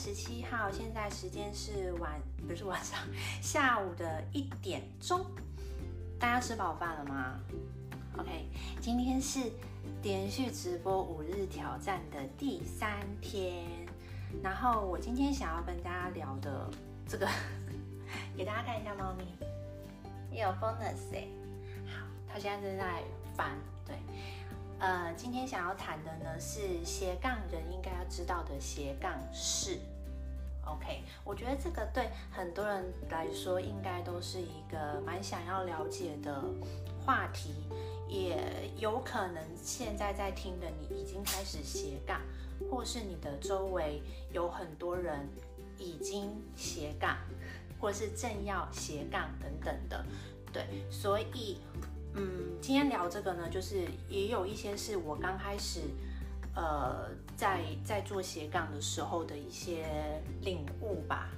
17号，现在时间是下午的1点钟。大家吃饱饭了吗 ？OK， 今天是连续直播5日挑战的第3天。然后我今天想要跟大家聊的这个，给大家看一下猫咪，也有 bonus 哎。好，它现在正在翻，对。今天想要谈的呢是斜杠人应该要知道的斜杠事。OK， 我觉得这个对很多人来说应该都是一个蛮想要了解的话题，也有可能现在在听的你已经开始斜杠，或是你的周围有很多人已经斜杠，或是正要斜杠等等的。对，所以。今天聊这个呢，就是也有一些是我刚开始，在做斜杠的时候的一些领悟吧。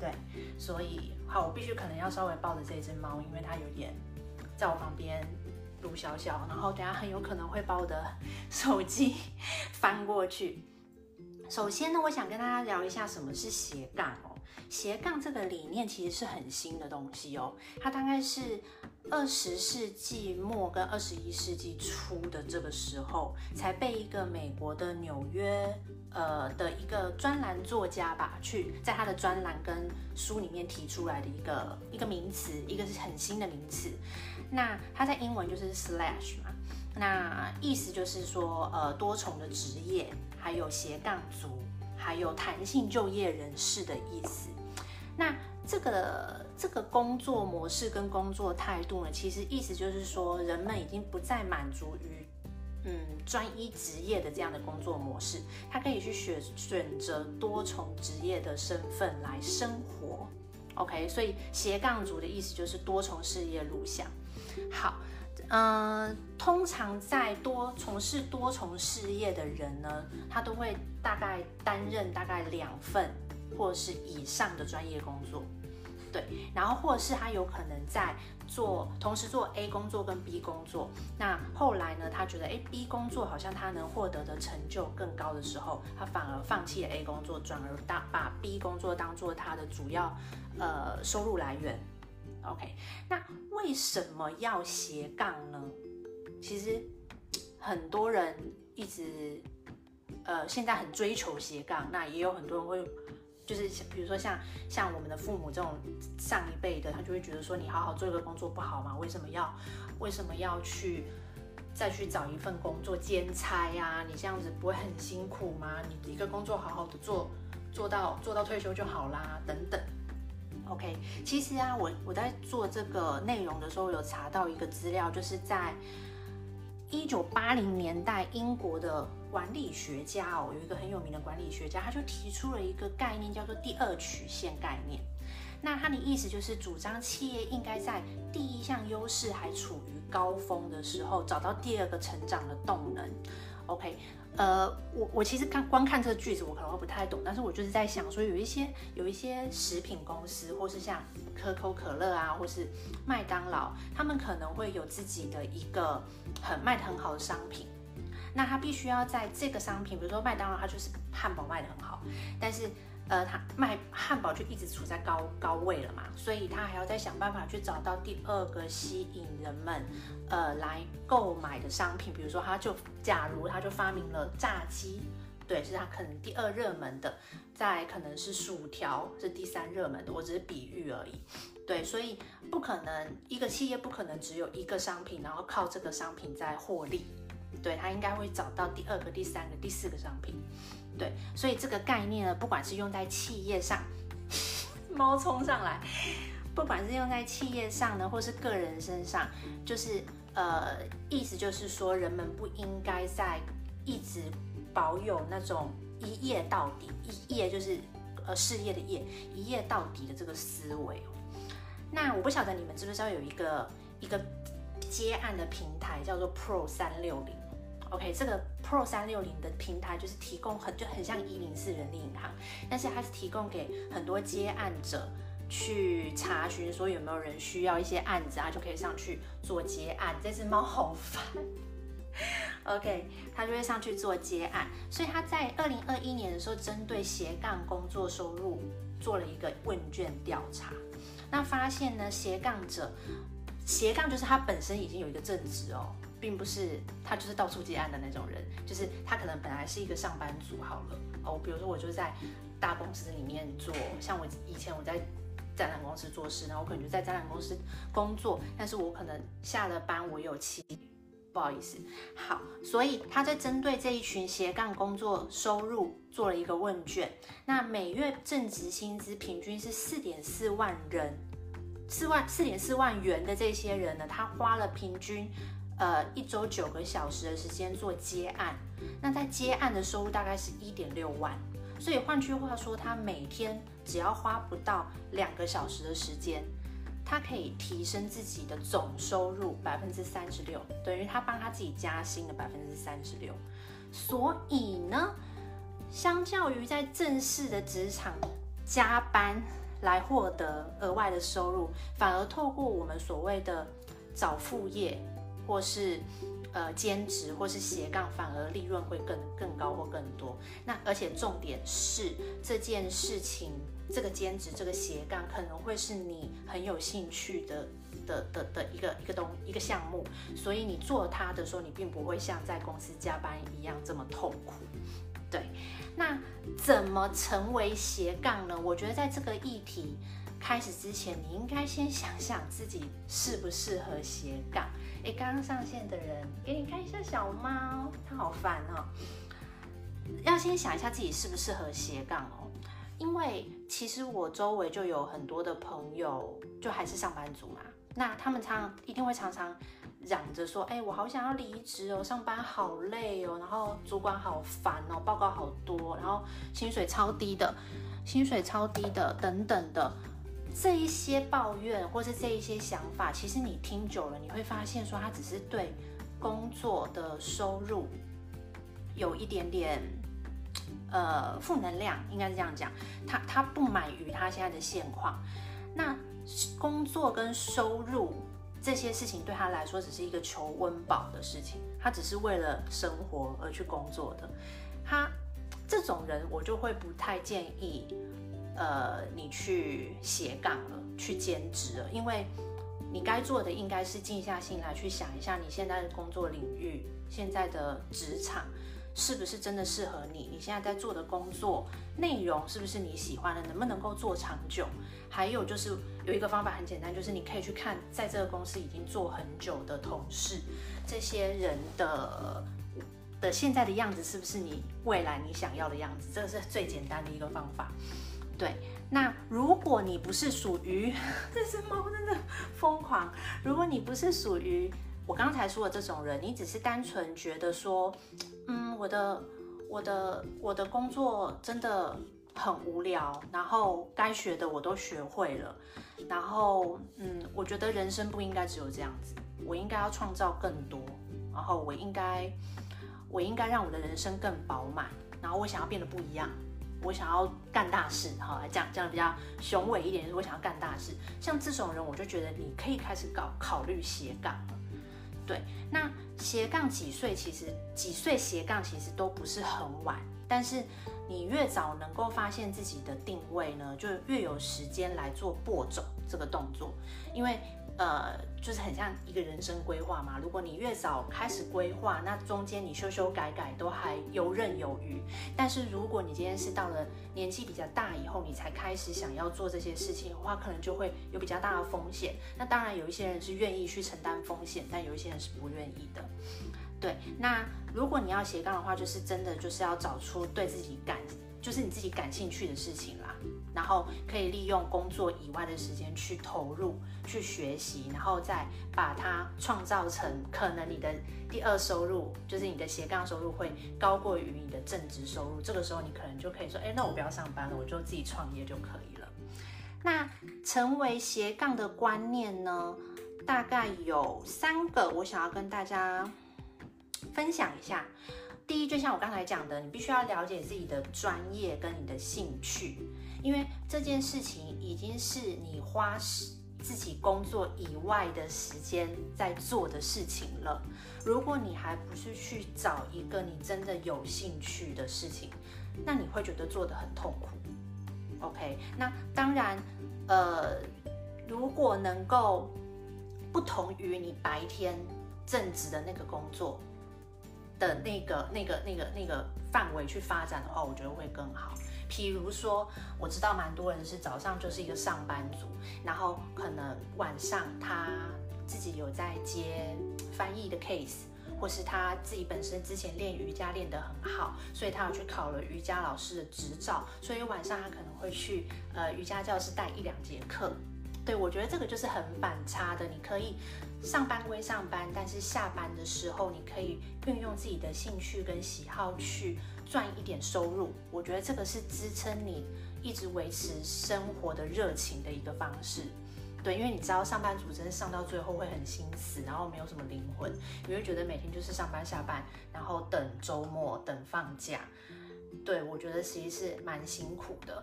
对，所以好，我必须可能要稍微抱着这只猫，因为它有点在我旁边撸小小，然后等一下很有可能会把我的手机翻过去。首先呢，我想跟大家聊一下什么是斜杠哦。斜杠这个理念其实是很新的东西哦，它大概是20世纪末跟21世纪初的这个时候，才被一个美国的纽约的一个专栏作家吧，去在他的专栏跟书里面提出来的一个名词，一个是很新的名词。那它在英文就是 slash 嘛，那意思就是说多重的职业，还有斜杠族，还有弹性就业人士的意思。那这个工作模式跟工作态度呢，其实意思就是说，人们已经不再满足于专一职业的这样的工作模式，他可以去选择多重职业的身份来生活。OK， 所以斜杠族的意思就是多重事业路线。好。通常在从事多重事业的人呢，他都会大概担任大概2份或是以上的专业工作，对，然后或者是他有可能在同时做 A 工作跟 B 工作，那后来呢，他觉得 B 工作好像他能获得的成就更高的时候，他反而放弃了 A 工作，转而把 B 工作当做他的主要收入来源。OK， 那为什么要斜杠呢？其实很多人一直现在很追求斜杠，那也有很多人会就是比如说像我们的父母这种上一辈的，他就会觉得说你好好做一个工作不好吗？为什么要再去找一份工作兼差啊？你这样子不会很辛苦吗？你一个工作好好的做到退休就好啦，等等。OK， 其实啊，我在做这个内容的时候，有查到一个资料，就是在1980年代，英国的管理学家哦，有一个很有名的管理学家，他就提出了一个概念，叫做第二曲线概念。那他的意思就是主张企业应该在第一项优势还处于高峰的时候，找到第二个成长的动能。OK。我其实光看这个句子，我可能会不太懂，但是我就是在想说，有一些食品公司，或是像可口可乐啊，或是麦当劳，他们可能会有自己的一个卖得很好的商品，那他必须要在这个商品，比如说麦当劳，它就是汉堡卖得很好，但是他卖汉堡就一直处在高位了嘛，所以他还要再想办法去找到第二个吸引人们来购买的商品，比如说假如他就发明了炸鸡，对，是他可能第二热门的，再可能是薯条是第3热门的，我只是比喻而已，对，所以不可能一个企业不可能只有一个商品，然后靠这个商品在获利，对，他应该会找到第2个、第3个、第4个商品。对，所以这个概念呢，不管是用在企业上，猫冲上来，不管是用在企业上呢，或是个人身上，就是意思就是说，人们不应该在一直保有那种一业到底，一业就是事业的业，一业到底的这个思维哦。那我不晓得你们知不知道有一个接案的平台叫做 Pro360。OK， 这个 Pro360 的平台就是提供就很像104人力银行，但是它是提供给很多接案者去查询，说有没有人需要一些案子啊，就可以上去做接案。这只猫好烦。OK， 他就会上去做接案。所以他在2021年的时候，针对斜杠工作收入做了一个问卷调查，那发现呢，斜杠就是他本身已经有一个正职哦，并不是他就是到处接案的那种人，就是他可能本来是一个上班族好了哦，比如说我就在大公司里面做，像我以前我在展览公司做事，然后我可能就在展览公司工作，但是我可能下了班我有期，不好意思，好，所以他在针对这一群斜杠工作收入做了一个问卷，那每月正职薪资平均是4.4万人，4.4万元的这些人呢，他花了平均1周9个小时的时间做接案，那在接案的收入大概是1.6万。所以换句话说，他每天只要花不到2个小时的时间，他可以提升自己的总收入36%，等于他帮他自己加薪了36%。所以呢，相较于在正式的职场加班来获得额外的收入，反而透过我们所谓的找副业或是兼职或是斜杠，反而利润会更高或更多。那而且重点是这件事情，这个兼职这个斜杠可能会是你很有兴趣的一个项目，所以你做它的时候，你并不会像在公司加班一样这么痛苦。对，那怎么成为斜杠呢？我觉得在这个议题开始之前，你应该先想想自己适不适合斜杠。诶，刚刚上线的人，给你看一下小猫，它好烦哦。要先想一下自己适不适合斜杠哦，因为其实我周围就有很多的朋友，就还是上班族嘛，那他们一定会常常嚷着说，哎，我好想要离职哦，上班好累哦，然后主管好烦哦，报告好多，然后薪水超低的等等的。这一些抱怨或是这一些想法，其实你听久了，你会发现说，它只是对工作的收入有一点点负能量，应该是这样讲。他不满于他现在的现况，那工作跟收入这些事情对他来说只是一个求温饱的事情，他只是为了生活而去工作的。他这种人，我就会不太建议。你去斜杠了，去兼职了，因为你该做的应该是静下心来去想一下你现在的工作领域，现在的职场是不是真的适合你，你现在在做的工作内容是不是你喜欢的，能不能够做长久。还有就是有一个方法很简单，就是你可以去看在这个公司已经做很久的同事，这些人的现在的样子是不是你未来你想要的样子，这是最简单的一个方法。对，那如果你不是属于，这只猫真的疯狂。如果你不是属于我刚才说的这种人，你只是单纯觉得说，我的工作真的很无聊，然后该学的我都学会了，然后我觉得人生不应该只有这样子，我应该要创造更多，然后我应该让我的人生更饱满，然后我想要变得不一样。我想要干大事，好，来讲比较雄伟一点，就是我想要干大事。像这种人，我就觉得你可以开始考虑斜杠了。对，那斜杠其实几岁斜杠其实都不是很晚，但是你越早能够发现自己的定位呢，就越有时间来做播种这个动作，因为就是很像一个人生规划嘛。如果你越早开始规划，那中间你修改都还游刃有余。但是如果你今天是到了年纪比较大以后，你才开始想要做这些事情的话，可能就会有比较大的风险。那当然有一些人是愿意去承担风险，但有一些人是不愿意的。对，那如果你要斜杠的话，就是真的就是要找出对自己就是你自己感兴趣的事情啦。然后可以利用工作以外的时间去投入、去学习，然后再把它创造成可能你的第二收入，就是你的斜杠收入会高过于你的正职收入。这个时候你可能就可以说，哎，那我不要上班了，我就自己创业就可以了。那成为斜杠的观念呢，大概有3个，我想要跟大家分享一下。第一，就像我刚才讲的，你必须要了解自己的专业跟你的兴趣，因为这件事情已经是你花自己工作以外的时间在做的事情了。如果你还不是去找一个你真的有兴趣的事情，那你会觉得做得很痛苦。OK， 那当然，如果能够不同于你白天正职的那个工作的那个范围去发展的话，我觉得会更好。比如说，我知道蛮多人是早上就是一个上班族，然后可能晚上他自己有在接翻译的 case， 或是他自己本身之前练瑜伽练得很好，所以他有去考了瑜伽老师的执照，所以晚上他可能会去瑜伽教室带一两节课。对，我觉得这个就是很反差的，你可以上班归上班，但是下班的时候你可以运用自己的兴趣跟喜好去赚一点收入，我觉得这个是支撑你一直维持生活的热情的一个方式。对，因为你知道上班族真的上到最后会很心死，然后没有什么灵魂，你会觉得每天就是上班下班，然后等周末等放假，对，我觉得其实是蛮辛苦的。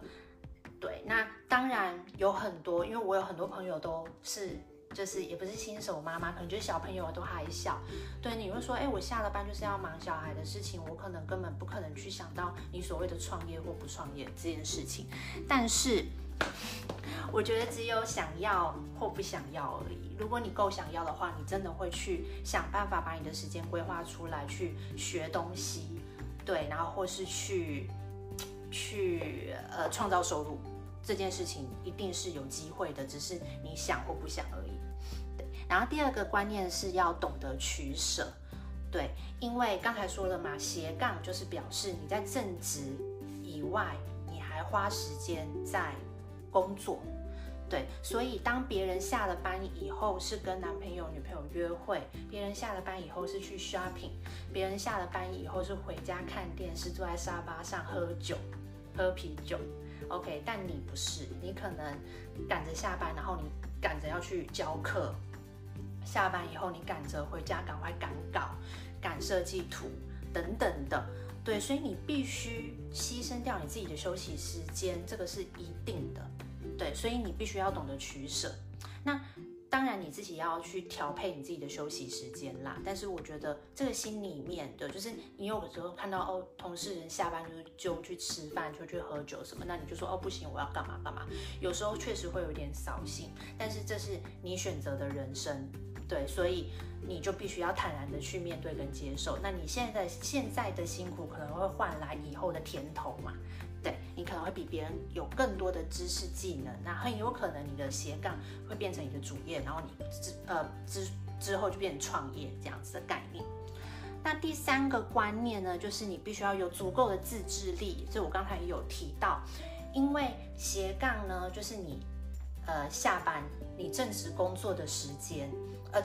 对，那当然有很多，因为我有很多朋友都是就是也不是新手妈妈，可能就是小朋友都还小。对，你会说，哎，我下了班就是要忙小孩的事情，我可能根本不可能去想到你所谓的创业或不创业这件事情。但是我觉得只有想要或不想要而已。如果你够想要的话，你真的会去想办法把你的时间规划出来，去学东西，对，然后或是去创造收入，这件事情一定是有机会的，只是你想或不想而已。对，然后第二个观念是要懂得取舍，对，因为刚才说了嘛，斜杠就是表示你在正职以外，你还花时间在工作。对，所以当别人下了班以后是跟男朋友女朋友约会，别人下了班以后是去 shopping， 别人下了班以后是回家看电视，坐在沙发上喝啤酒 OK， 但你不是，你可能赶着下班，然后你赶着要去教课，下班以后你赶着回家赶快赶稿赶设计图等等的。对，所以你必须牺牲掉你自己的休息时间，这个是一定的。对，所以你必须要懂得取舍。那当然你自己要去调配你自己的休息时间啦，但是我觉得这个心里面的就是你有的时候看到哦，同事人下班就去吃饭就去喝酒什么，那你就说哦不行，我要干嘛干嘛，有时候确实会有点扫兴，但是这是你选择的人生。对，所以你就必须要坦然的去面对跟接受。那你现在的辛苦可能会换来以后的甜头嘛，对，你可能会比别人有更多的知识技能，那很有可能你的斜杠会变成你的主业，然后你之后就变成创业这样子的概念。那第三个观念呢，就是你必须要有足够的自制力，这我刚才也有提到，因为斜杠呢就是你下班你正职工作的时间，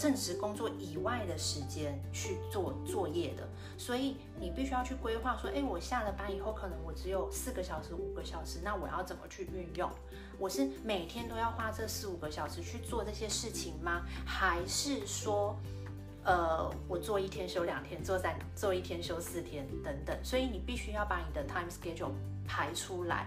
正职工作以外的时间去做作业的，所以你必须要去规划说，哎，我下了班以后可能我只有4个小时5个小时，那我要怎么去运用？我是每天都要花这4-5个小时去做这些事情吗？还是说我做1天休2天，做1天休4天等等？所以你必须要把你的 time schedule 排出来，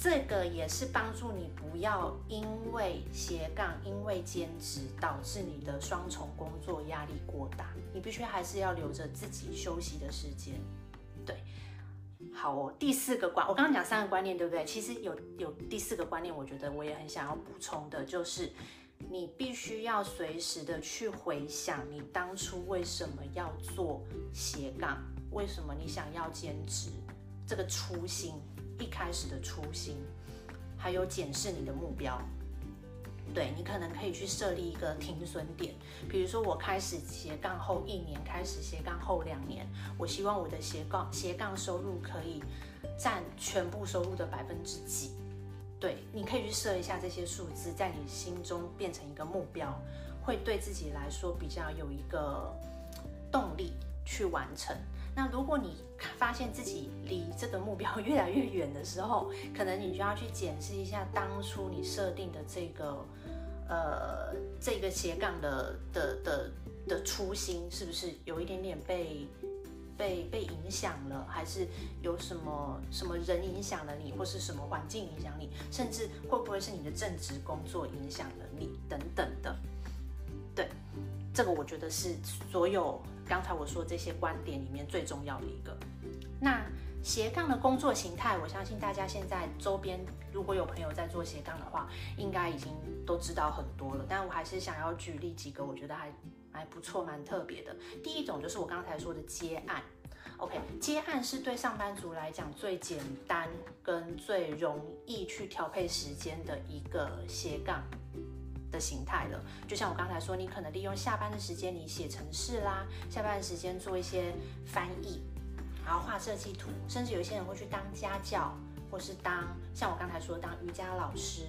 这个也是帮助你不要因为斜杠因为兼职导致你的双重工作压力过大，你必须还是要留着自己休息的时间。对，好哦，第四个观，我刚刚讲3个观念对不对，其实有第四个观念，我觉得我也很想要补充的，就是你必须要随时的去回想你当初为什么要做斜杠，为什么你想要兼职，这个初心，一开始的初心，还有检视你的目标。对，你可能可以去设立一个停损点，比如说我开始斜杠后1年，开始斜杠后2年，我希望我的斜杠收入可以占全部收入的几%。对，你可以去设一下这些数字，在你心中变成一个目标，会对自己来说比较有一个动力去完成。那如果你发现自己离这个目标越来越远的时候，可能你就要去检视一下当初你设定的这个斜杠的初心是不是有一点点被被影响了，还是有什么人影响了你，或是什么环境影响你，甚至会不会是你的正职工作影响了你等等的。对，这个我觉得是所有刚才我说这些观点里面最重要的一个。那斜杠的工作形态，我相信大家现在周边如果有朋友在做斜杠的话，应该已经都知道很多了，但我还是想要举例几个我觉得还不错蛮特别的。第一种就是我刚才说的接案。 OK， 接案是对上班族来讲最简单跟最容易去调配时间的一个斜杠的形态了。就像我刚才说，你可能利用下班的时间你写程式啦，下班的时间做一些翻译，然后画设计图，甚至有些人会去当家教，或是像我刚才说当瑜伽老师，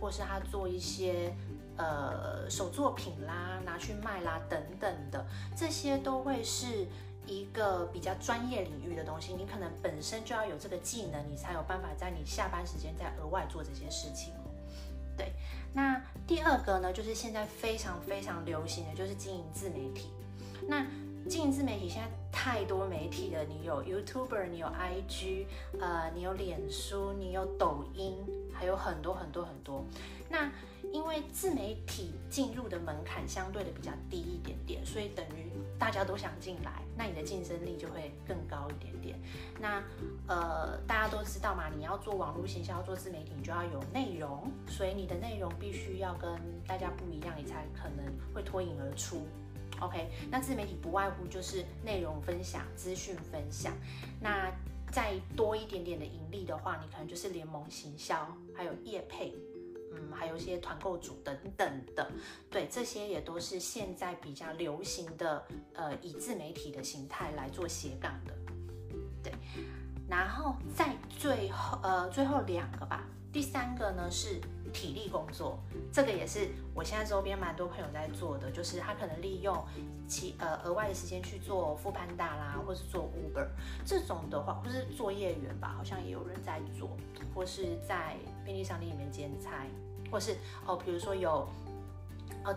或是他做一些手作品啦，拿去卖啦等等的，这些都会是一个比较专业领域的东西。你可能本身就要有这个技能，你才有办法在你下班时间再额外做这些事情。对，那第二个呢，就是现在非常非常流行的就是经营自媒体。那经营自媒体现在太多媒体了，你有 YouTuber， 你有 IG， 你有脸书，你有抖音，还有很多很多很多。那因为自媒体进入的门槛相对的比较低一点点，所以等于大家都想进来，那你的竞争力就会更高一点点。那大家都知道嘛，你要做网络行销、做自媒体，你就要有内容，所以你的内容必须要跟大家不一样，你才可能会脱颖而出。OK， 那自媒体不外乎就是内容分享、资讯分享。那再多一点点的盈利的话，你可能就是联盟行销，还有业配。还有一些团购组等等的，对，这些也都是现在比较流行的，以自媒体的形态来做斜杠的，对。然后再最后两个吧，第三个呢是体力工作，这个也是我现在周边蛮多朋友在做的，就是他可能利用额外的时间去做Foodpanda啦，或是做 Uber 这种的话，或是作业员吧，好像也有人在做，或是在便利商店里面兼差。或是比如说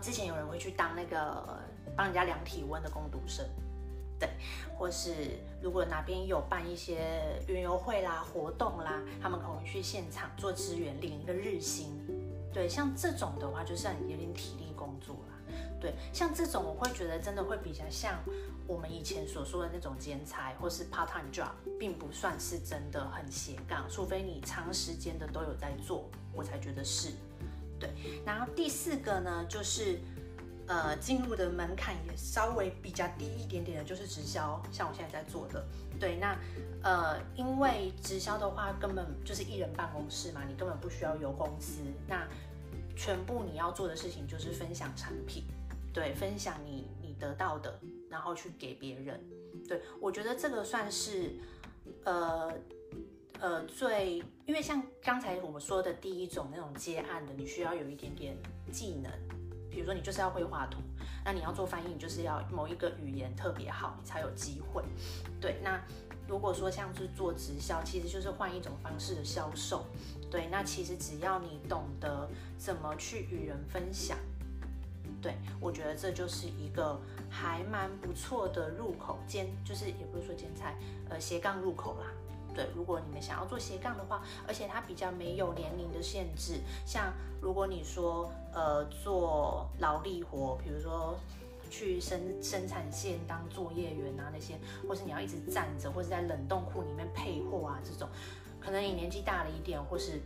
之前有人会去当那个帮人家量体温的工读生，对，或是如果哪边有办一些园游会啦、活动啦，他们可能去现场做支援，领一个日薪，对，像这种的话，就是有点体力工作啦，对，像这种我会觉得真的会比较像我们以前所说的那种兼差或是 part time job， 并不算是真的很斜杠，除非你长时间的都有在做，我才觉得是。对，然后第四个呢，就是进入的门槛也稍微比较低一点点的，就是直销，像我现在在做的。对，那因为直销的话，根本就是一人办公室嘛，你根本不需要有公司，那全部你要做的事情就是分享产品，对，分享你得到的，然后去给别人。对，我觉得这个算是因为像刚才我们说的第一种那种接案的，你需要有一点点技能，比如说你就是要会画图，那你要做翻译，你就是要某一个语言特别好，你才有机会。对，那如果说像是做直销，其实就是换一种方式的销售。对，那其实只要你懂得怎么去与人分享，对，我觉得这就是一个还蛮不错的入口，就是也不是说兼差，斜杠入口啦。对，如果你们想要做斜杠的话，而且它比较没有年龄的限制。像如果你说做劳力活，比如说去生产线当作业员啊那些，或是你要一直站着，或是在冷冻库里面配货啊这种，可能你年纪大了一点，或是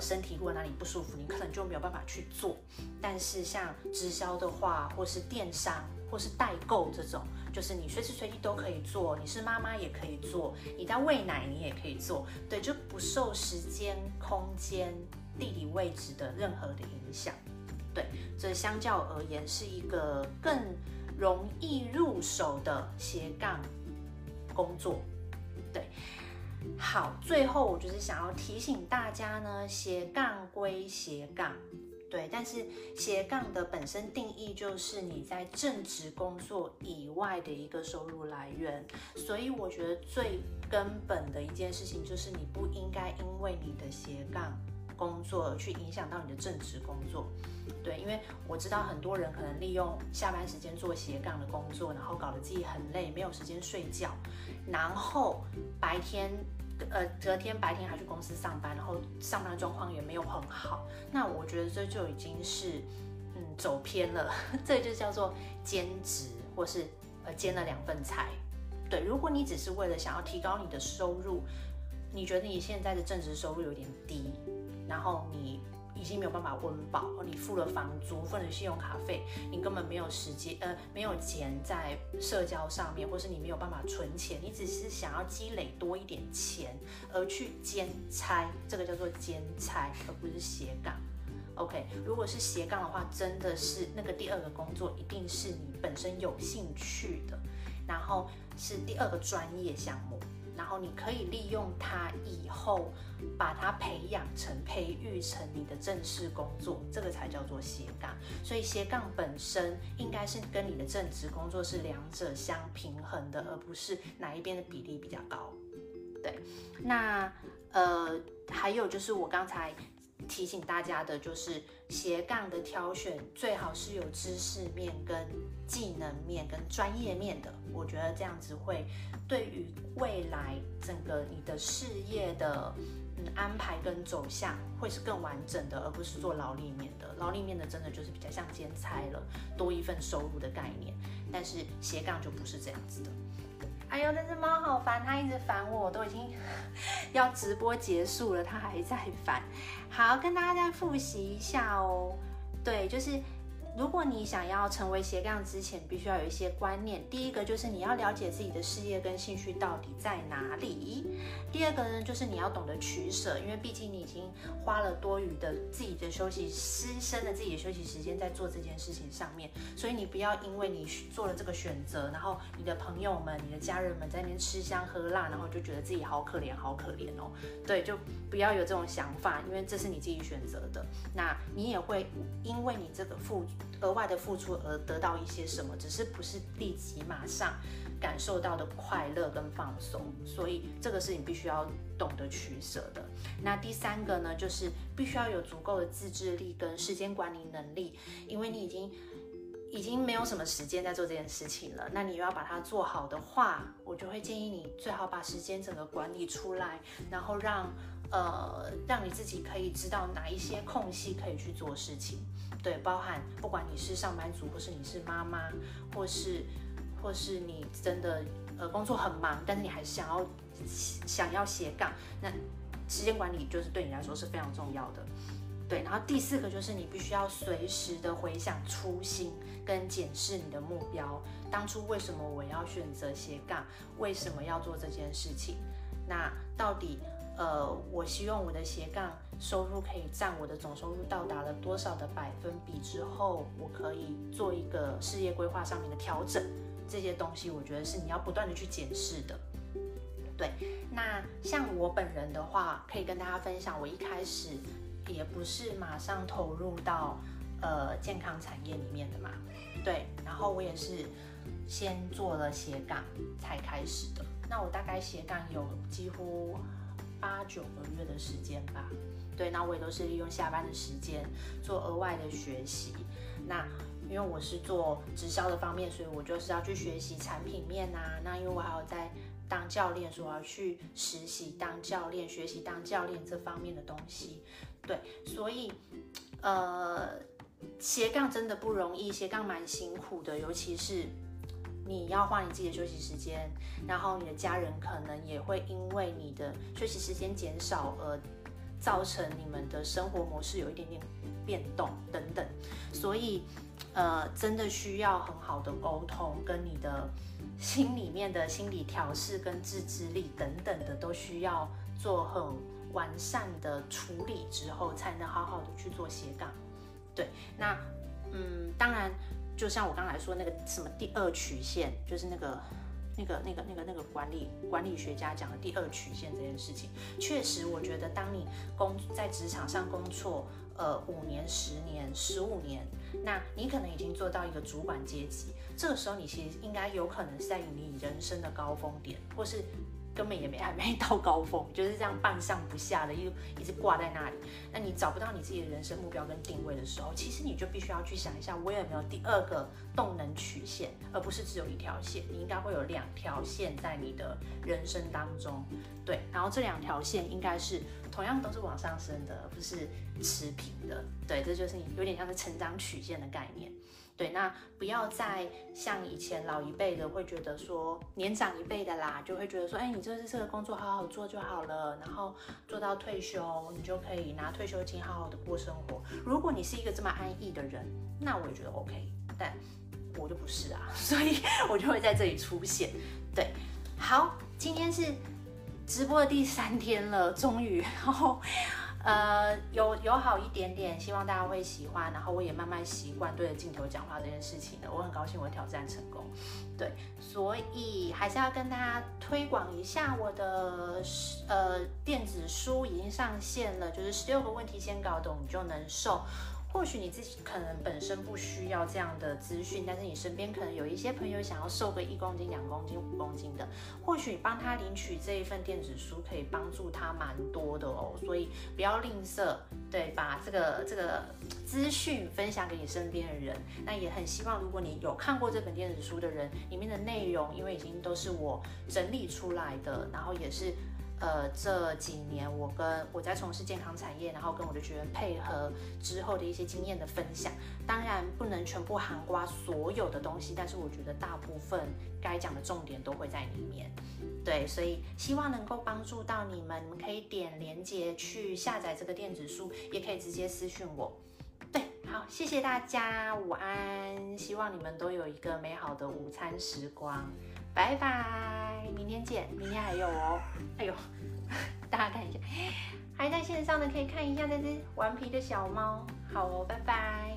身体如果哪里不舒服，你可能就没有办法去做。但是像直销的话，或是电商，或是代购这种，就是你随时随地都可以做，你是妈妈也可以做，你在喂奶你也可以做，对，就不受时间、空间、地理位置的任何的影响，对，所以相较而言是一个更容易入手的斜杠工作，对。好，最后我就是想要提醒大家呢，斜杠归斜杠。对，但是斜杠的本身定义就是你在正职工作以外的一个收入来源，所以我觉得最根本的一件事情就是你不应该因为你的斜杠工作去影响到你的正职工作。对，因为我知道很多人可能利用下班时间做斜杠的工作，然后搞得自己很累，没有时间睡觉，然后白天隔天白天还去公司上班，然后上班状况也没有很好。那我觉得这就已经是走偏了，这就叫做兼职，或是兼了2份差。对，如果你只是为了想要提高你的收入，你觉得你现在的正职收入有点低，然后你已经没有办法温饱，你付了房租，付了信用卡费，你根本没有时间，没有钱在社交上面，或是你没有办法存钱，你只是想要积累多一点钱而去兼差，这个叫做兼差，而不是斜杠。OK， 如果是斜杠的话，真的是那个第2个工作一定是你本身有兴趣的，然后是第2个专业项目。然后你可以利用它以后把它培育成你的正式工作，这个才叫做斜杠。所以斜杠本身应该是跟你的正职工作是2者相平衡的，而不是哪一边的比例比较高。对，那还有就是我刚才提醒大家的，就是斜杠的挑选最好是有知识面跟技能面跟专业面的，我觉得这样子会对于未来整个你的事业的安排跟走向会是更完整的，而不是做劳力面的。劳力面的真的就是比较像兼差了，多一份收入的概念，但是斜杠就不是这样子的。哎呦，但是猫好烦，它一直烦我，我都已经要直播结束了，它还在烦。好，跟大家再复习一下哦。对，就是如果你想要成为斜杠之前，必须要有一些观念。第1个就是你要了解自己的事业跟兴趣到底在哪里。第2个呢，就是你要懂得取舍，因为毕竟你已经花了多余的自己的休息，牺牲了自己的休息时间在做这件事情上面，所以你不要因为你做了这个选择，然后你的朋友们、你的家人们在那边吃香喝辣，然后就觉得自己好可怜、好可怜哦。对，就不要有这种想法，因为这是你自己选择的。那你也会因为你这个额外的付出而得到一些什么，只是不是立即马上感受到的快乐跟放松，所以这个是你必须要懂得取舍的。那第3个呢，就是必须要有足够的自制力跟时间管理能力，因为你已经没有什么时间在做这件事情了，那你又要把它做好的话，我就会建议你最好把时间整个管理出来，然后让你自己可以知道哪一些空隙可以去做事情。对，包含不管你是上班族，或是你是妈妈，或是你真的工作很忙，但是你还想要斜杠，那时间管理就是对你来说是非常重要的。对，然后第4个就是你必须要随时的回想初心跟检视你的目标，当初为什么我要选择斜杠，为什么要做这件事情，那到底我希望我的斜杠收入可以占我的总收入到达了多少的%比之后，我可以做一个事业规划上面的调整，这些东西我觉得是你要不断的去检视的。对，那像我本人的话，可以跟大家分享，我一开始也不是马上投入到健康产业里面的嘛，对，然后我也是先做了斜杠才开始的。那我大概斜杠有几乎8、9个月的时间吧，对，那我也都是利用下班的时间做额外的学习。那因为我是做直销的方面，所以我就是要去学习产品面啊。那因为我还有在当教练，所以我要去实习当教练，学习当教练这方面的东西。对，所以斜杠真的不容易，斜杠蛮辛苦的，尤其是你要花你自己的休息时间，然后你的家人可能也会因为你的休息时间减少而造成你们的生活模式有一点点变动等等，所以真的需要很好的沟通，跟你的心里面的心理调试跟自制力等等的都需要做很完善的处理之后，才能好好的去做斜杠。对，那当然就像我刚才说那个什么第2曲线，就是那个管理学家讲的第2曲线这件事情，确实我觉得当你在职场上工作5年、10年、15年，那你可能已经做到一个主管阶级，这个时候你其实应该有可能是在你人生的高峰点，或是根本也还没到高峰，就是这样半上不下的，一直挂在那里。那你找不到你自己的人生目标跟定位的时候，其实你就必须要去想一下，我有没有第二个动能曲线，而不是只有一条线。你应该会有两条线在你的人生当中，对。然后这两条线应该是同样都是往上升的，而不是持平的，对。这就是你有点像是成长曲线的概念。对，那不要再像以前老一辈的会觉得说，年长一辈的啦，就会觉得说，哎，你就是这个工作好好做就好了，然后做到退休，你就可以拿退休金好好的过生活。如果你是一个这么安逸的人，那我也觉得 OK， 但我就不是啊，所以我就会在这里出现。对，好，今天是直播的第3天了，终于，然后。有好一点点，希望大家会喜欢，然后我也慢慢习惯对着镜头讲话这件事情了。我很高兴我挑战成功，对，所以还是要跟大家推广一下我的电子书已经上线了，就是16个问题先搞懂你就能瘦。或许你自己可能本身不需要这样的资讯，但是你身边可能有一些朋友想要瘦个1公斤、2公斤、5公斤的，或许帮他领取这一份电子书可以帮助他蛮多的哦，所以不要吝啬，对，把这个资讯分享给你身边的人。那也很希望，如果你有看过这本电子书的人，里面的内容，因为已经都是我整理出来的，然后也是。这几年我在从事健康产业，然后跟我的学员配合之后的一些经验的分享，当然不能全部涵盖所有的东西，但是我觉得大部分该讲的重点都会在里面。对，所以希望能够帮助到你们，可以点连结去下载这个电子书，也可以直接私讯我。对，好，谢谢大家，午安，希望你们都有一个美好的午餐时光。拜拜，明天见。明天还有哦，哎呦，大家看一下，还在线上的可以看一下这只顽皮的小猫。好哦，拜拜。